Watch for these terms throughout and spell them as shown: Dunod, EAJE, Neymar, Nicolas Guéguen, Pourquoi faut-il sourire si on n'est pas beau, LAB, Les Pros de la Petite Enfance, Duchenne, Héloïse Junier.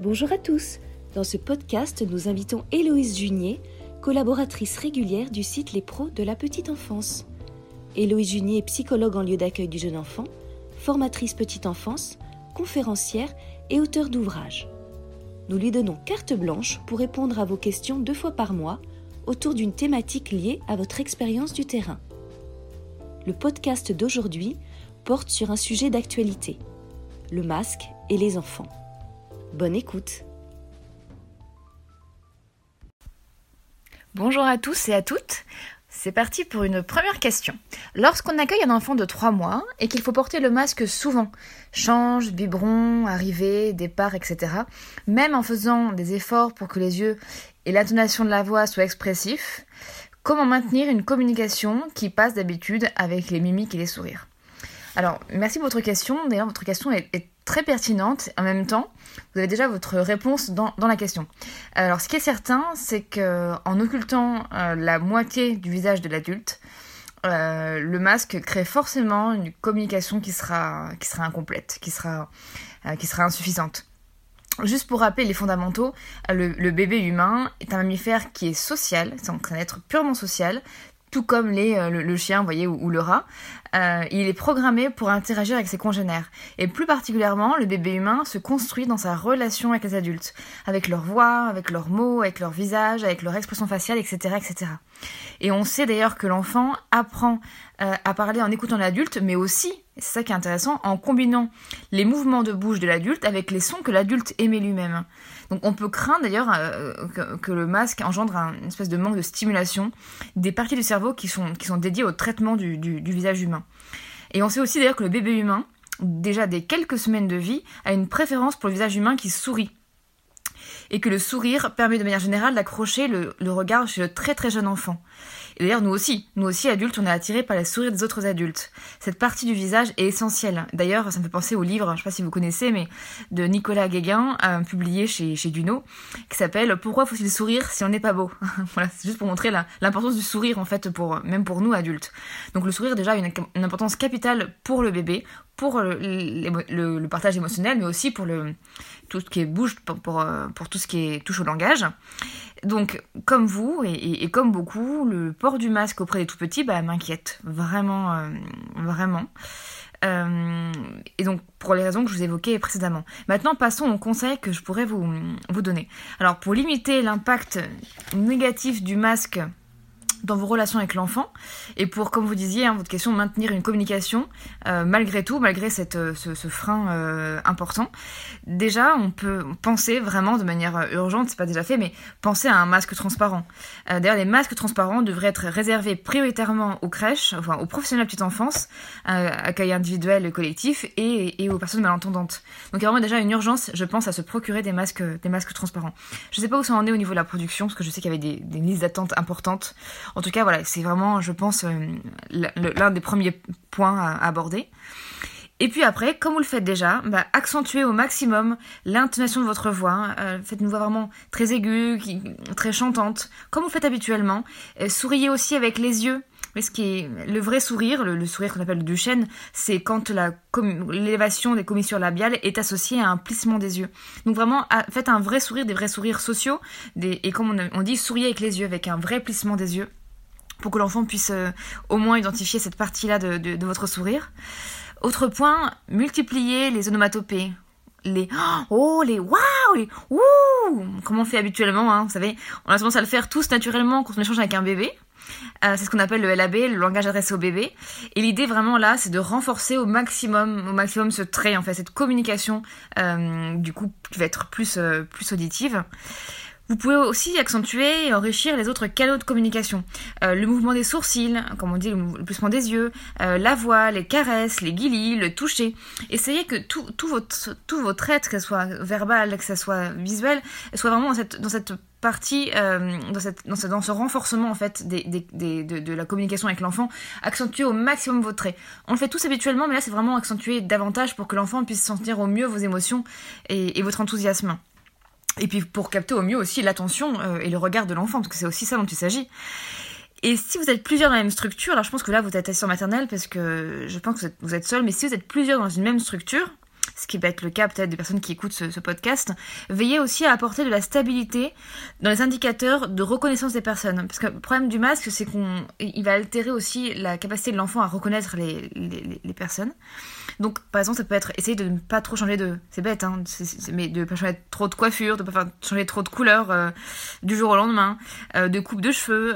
Bonjour à tous. Dans ce podcast, nous invitons Héloïse Junier, collaboratrice régulière du site Les Pros de la Petite Enfance. Héloïse Junier est psychologue en lieu d'accueil du jeune enfant, formatrice petite enfance, conférencière et auteure d'ouvrages. Nous lui donnons carte blanche pour répondre à vos questions 2 fois par mois autour d'une thématique liée à votre expérience du terrain. Le podcast d'aujourd'hui porte sur un sujet d'actualité, le masque et les enfants. Bonne écoute. Bonjour à tous et à toutes. C'est parti pour une première question. Lorsqu'on accueille un enfant de 3 mois et qu'il faut porter le masque souvent, change, biberon, arrivée, départ, etc., même en faisant des efforts pour que les yeux et l'intonation de la voix soient expressifs, comment maintenir une communication qui passe d'habitude avec les mimiques et les sourires ? Alors, merci pour votre question. D'ailleurs, votre question est très pertinente. En même temps, vous avez déjà votre réponse dans la question. Alors, ce qui est certain, c'est qu'en occultant la moitié du visage de l'adulte, le masque crée forcément une communication qui sera incomplète, qui sera insuffisante. Juste pour rappeler les fondamentaux, le bébé humain est un mammifère qui est social, c'est un être purement social, tout comme le chien, vous voyez, ou le rat. Il est programmé pour interagir avec ses congénères. Et plus particulièrement, le bébé humain se construit dans sa relation avec les adultes, avec leur voix, avec leurs mots, avec leur visage, avec leur expression faciale, etc., etc. Et on sait d'ailleurs que l'enfant apprend à parler en écoutant l'adulte, mais aussi, c'est ça qui est intéressant, en combinant les mouvements de bouche de l'adulte avec les sons que l'adulte émet lui-même. Donc on peut craindre d'ailleurs que le masque engendre une espèce de manque de stimulation des parties du cerveau qui sont dédiées au traitement du visage humain. Et on sait aussi d'ailleurs que le bébé humain, déjà dès quelques semaines de vie, a une préférence pour le visage humain qui sourit. Et que le sourire permet de manière générale d'accrocher le regard chez le très très jeune enfant. Et d'ailleurs nous aussi adultes, on est attirés par les sourires des autres adultes. Cette partie du visage est essentielle. D'ailleurs, ça me fait penser au livre, je ne sais pas si vous connaissez, mais de Nicolas Guéguen, publié chez Dunod, qui s'appelle « Pourquoi faut-il sourire si on n'est pas beau ?» Voilà, c'est juste pour montrer l'importance du sourire en fait, même pour nous adultes. Donc le sourire déjà a une importance capitale pour le bébé, pour le partage émotionnel, mais aussi pour tout ce qui est bouche, pour tout ce qui touche au langage. Donc, comme vous et comme beaucoup, le port du masque auprès des tout-petits m'inquiète vraiment, vraiment. Et donc, pour les raisons que je vous évoquais précédemment. Maintenant, passons aux conseils que je pourrais vous donner. Alors, pour limiter l'impact négatif du masque dans vos relations avec l'enfant, et pour, comme vous disiez, votre question, maintenir une communication, malgré tout, malgré ce frein important. Déjà, on peut penser vraiment de manière urgente, c'est pas déjà fait, mais penser à un masque transparent. D'ailleurs, les masques transparents devraient être réservés prioritairement aux crèches, enfin aux professionnels de petite enfance, accueil individuel et collectif, et aux personnes malentendantes. Donc il y a vraiment déjà une urgence, je pense, à se procurer des masques transparents. Je sais pas où ça en est au niveau de la production, parce que je sais qu'il y avait des listes d'attente importantes. En tout cas, voilà, c'est vraiment, je pense, l'un des premiers points à aborder. Et puis après, comme vous le faites déjà, accentuez au maximum l'intonation de votre voix. Faites une voix vraiment très aiguë, très chantante, comme vous faites habituellement. Souriez aussi avec les yeux. Mais ce qui est le vrai sourire, le sourire qu'on appelle le Duchenne, c'est quand l'élévation des commissures labiales est associée à un plissement des yeux. Donc vraiment, faites un vrai sourire, des vrais sourires sociaux, et comme on dit, souriez avec les yeux, avec un vrai plissement des yeux, pour que l'enfant puisse au moins identifier cette partie-là de votre sourire. Autre point, multipliez les onomatopées. Les waouh, les ouh, comme on fait habituellement, vous savez, on a tendance à le faire tous naturellement quand on échange avec un bébé. C'est ce qu'on appelle le LAB, le langage adressé au bébé. Et l'idée vraiment là, c'est de renforcer au maximum ce trait, en fait, cette communication du coup qui va être plus auditive. Vous pouvez aussi accentuer et enrichir les autres canaux de communication. Le mouvement des sourcils, comme on dit, le plissement des yeux, la voix, les caresses, les guilis, le toucher. Essayez que tous vos traits, que ce soit verbal, que ce soit visuel, soient vraiment dans cette partie, dans ce renforcement en fait de la communication avec l'enfant. Accentuez au maximum vos traits. On le fait tous habituellement, mais là c'est vraiment accentuer davantage pour que l'enfant puisse sentir au mieux vos émotions et votre enthousiasme. Et puis pour capter au mieux aussi l'attention et le regard de l'enfant, parce que c'est aussi ça dont il s'agit. Et si vous êtes plusieurs dans la même structure, alors je pense que là vous êtes assistante maternelle, parce que je pense que vous êtes seul, mais si vous êtes plusieurs dans une même structure, ce qui va être le cas peut-être des personnes qui écoutent ce podcast, veillez aussi à apporter de la stabilité dans les indicateurs de reconnaissance des personnes. Parce que le problème du masque, c'est qu'il va altérer aussi la capacité de l'enfant à reconnaître les personnes. Donc, par exemple, ça peut être essayer de ne pas trop changer de... C'est bête, hein, mais de ne pas changer trop de coiffure, de ne pas changer trop de couleur du jour au lendemain, de coupe de cheveux,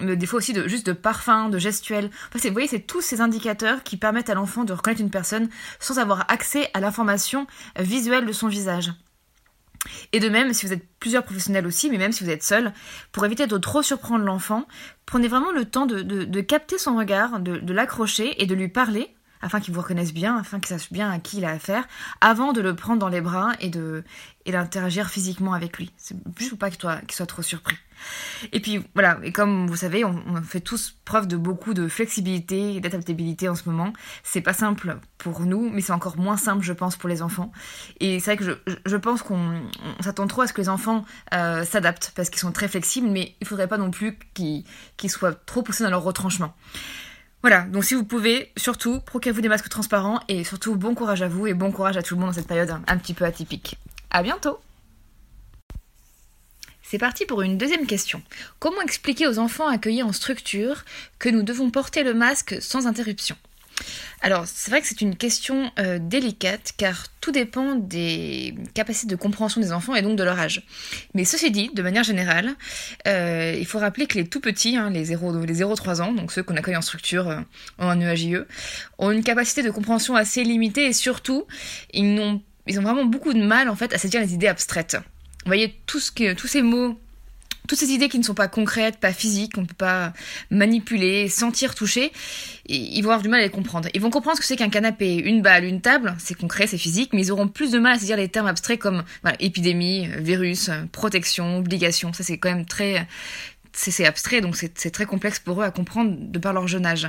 mais des fois aussi juste de parfum, de gestuelle. Enfin, vous voyez, c'est tous ces indicateurs qui permettent à l'enfant de reconnaître une personne sans avoir accès à l'information visuelle de son visage. Et de même, si vous êtes plusieurs professionnels aussi, mais même si vous êtes seul, pour éviter de trop surprendre l'enfant, prenez vraiment le temps de capter son regard, de l'accrocher et de lui parler, afin qu'il vous reconnaisse bien, afin qu'il sache bien à qui il a affaire, avant de le prendre dans les bras et d'interagir physiquement avec lui. C'est juste pour pas qu'il soit trop surpris. Et puis voilà, et comme vous savez, on fait tous preuve de beaucoup de flexibilité et d'adaptabilité en ce moment. C'est pas simple pour nous, mais c'est encore moins simple, je pense, pour les enfants. Et c'est vrai que je pense qu'on s'attend trop à ce que les enfants s'adaptent, parce qu'ils sont très flexibles, mais il faudrait pas non plus qu'ils soient trop poussés dans leur retranchement. Voilà, donc si vous pouvez, surtout, procurez-vous des masques transparents et surtout, bon courage à vous et bon courage à tout le monde dans cette période un petit peu atypique. À bientôt! C'est parti pour une deuxième question. Comment expliquer aux enfants accueillis en structure que nous devons porter le masque sans interruption ? Alors, c'est vrai que c'est une question délicate, car tout dépend des capacités de compréhension des enfants et donc de leur âge. Mais ceci dit, de manière générale, il faut rappeler que les tout petits, hein, les 0-3 ans, donc ceux qu'on accueille en structure en EAJE, ont une capacité de compréhension assez limitée et surtout, ils ont vraiment beaucoup de mal en fait, à saisir les idées abstraites. Vous voyez, tous ces mots... Toutes ces idées qui ne sont pas concrètes, pas physiques, qu'on ne peut pas manipuler, sentir, toucher, ils vont avoir du mal à les comprendre. Ils vont comprendre ce que c'est qu'un canapé, une balle, une table, c'est concret, c'est physique, mais ils auront plus de mal à saisir les termes abstraits comme voilà, épidémie, virus, protection, obligation. Ça, c'est quand même très... C'est abstrait, donc c'est très complexe pour eux à comprendre de par leur jeune âge.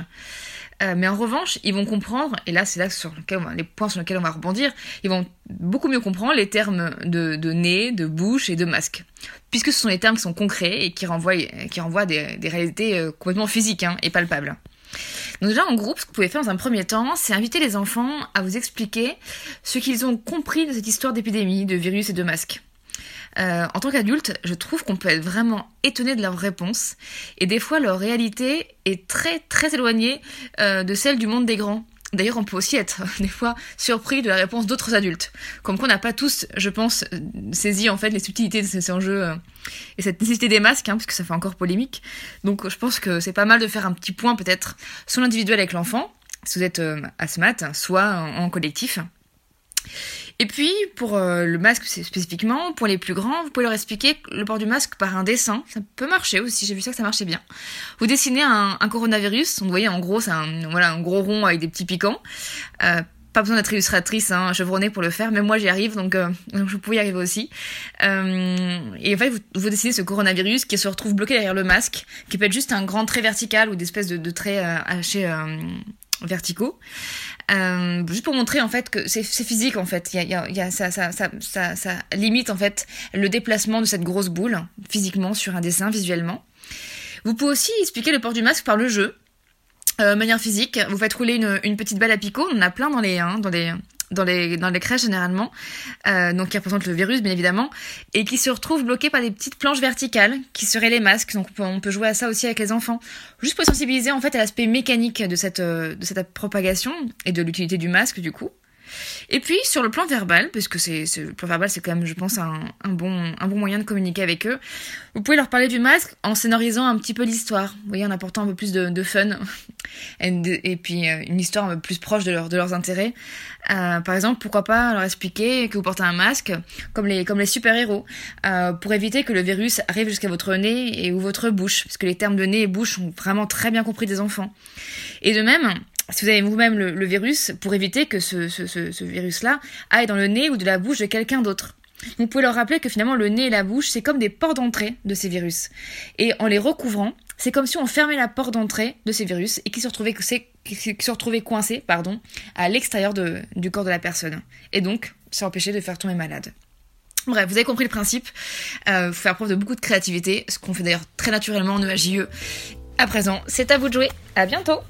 Mais en revanche, ils vont comprendre, et là, c'est là sur les points sur lesquels on va rebondir, ils vont beaucoup mieux comprendre les termes de nez, de bouche et de masque. Puisque ce sont les termes qui sont concrets et qui renvoient à des réalités complètement physiques hein, et palpables. Donc déjà, en groupe, ce que vous pouvez faire dans un premier temps, c'est inviter les enfants à vous expliquer ce qu'ils ont compris de cette histoire d'épidémie, de virus et de masque. En tant qu'adulte, je trouve qu'on peut être vraiment étonné de leurs réponses et des fois leur réalité est très très éloignée de celle du monde des grands. D'ailleurs, on peut aussi être des fois surpris de la réponse d'autres adultes. Comme qu'on n'a pas tous, je pense, saisi en fait les subtilités de ces enjeux et cette nécessité des masques, hein, parce que ça fait encore polémique. Donc je pense que c'est pas mal de faire un petit point peut-être sur l'individuel avec l'enfant, si vous êtes asthmate, soit en collectif. Et puis, pour le masque spécifiquement, pour les plus grands, vous pouvez leur expliquer le port du masque par un dessin. Ça peut marcher aussi, j'ai vu ça que ça marchait bien. Vous dessinez un coronavirus, vous voyez en gros, c'est un gros rond avec des petits piquants. Pas besoin d'être illustratrice, hein, chevronnée pour le faire, mais moi j'y arrive, donc je pouvais y arriver aussi. Et en fait, vous dessinez ce coronavirus qui se retrouve bloqué derrière le masque, qui peut être juste un grand trait vertical ou des espèces de traits hachés... verticaux, juste pour montrer en fait que c'est physique en fait, ça limite en fait le déplacement de cette grosse boule physiquement sur un dessin, visuellement. Vous pouvez aussi expliquer le port du masque par le jeu, manière physique, vous faites rouler une petite balle à picot, on en a plein dans les crèches généralement, donc qui représentent le virus bien évidemment, et qui se retrouvent bloqués par des petites planches verticales qui seraient les masques. Donc on peut jouer à ça aussi avec les enfants, juste pour sensibiliser en fait à l'aspect mécanique de cette propagation et de l'utilité du masque du coup. Et puis sur le plan verbal, parce que le plan verbal c'est quand même je pense un bon moyen de communiquer avec eux, vous pouvez leur parler du masque en scénarisant un petit peu l'histoire, vous voyez, en apportant un peu plus de fun et puis une histoire un peu plus proche de leurs intérêts. Par exemple, pourquoi pas leur expliquer que vous portez un masque comme les super-héros pour éviter que le virus arrive jusqu'à votre nez et ou votre bouche, parce que les termes de nez et bouche sont vraiment très bien compris des enfants. Et de même, si vous avez vous-même le virus, pour éviter que ce virus-là aille dans le nez ou de la bouche de quelqu'un d'autre. Vous pouvez leur rappeler que finalement le nez et la bouche, c'est comme des portes d'entrée de ces virus. Et en les recouvrant, c'est comme si on fermait la porte d'entrée de ces virus et qu'ils se retrouvaient coincés à l'extérieur du corps de la personne. Et donc, ça empêchait de faire tomber malade. Bref, vous avez compris le principe. Faut faire preuve de beaucoup de créativité, ce qu'on fait d'ailleurs très naturellement en EAJE. À présent, c'est à vous de jouer. À bientôt!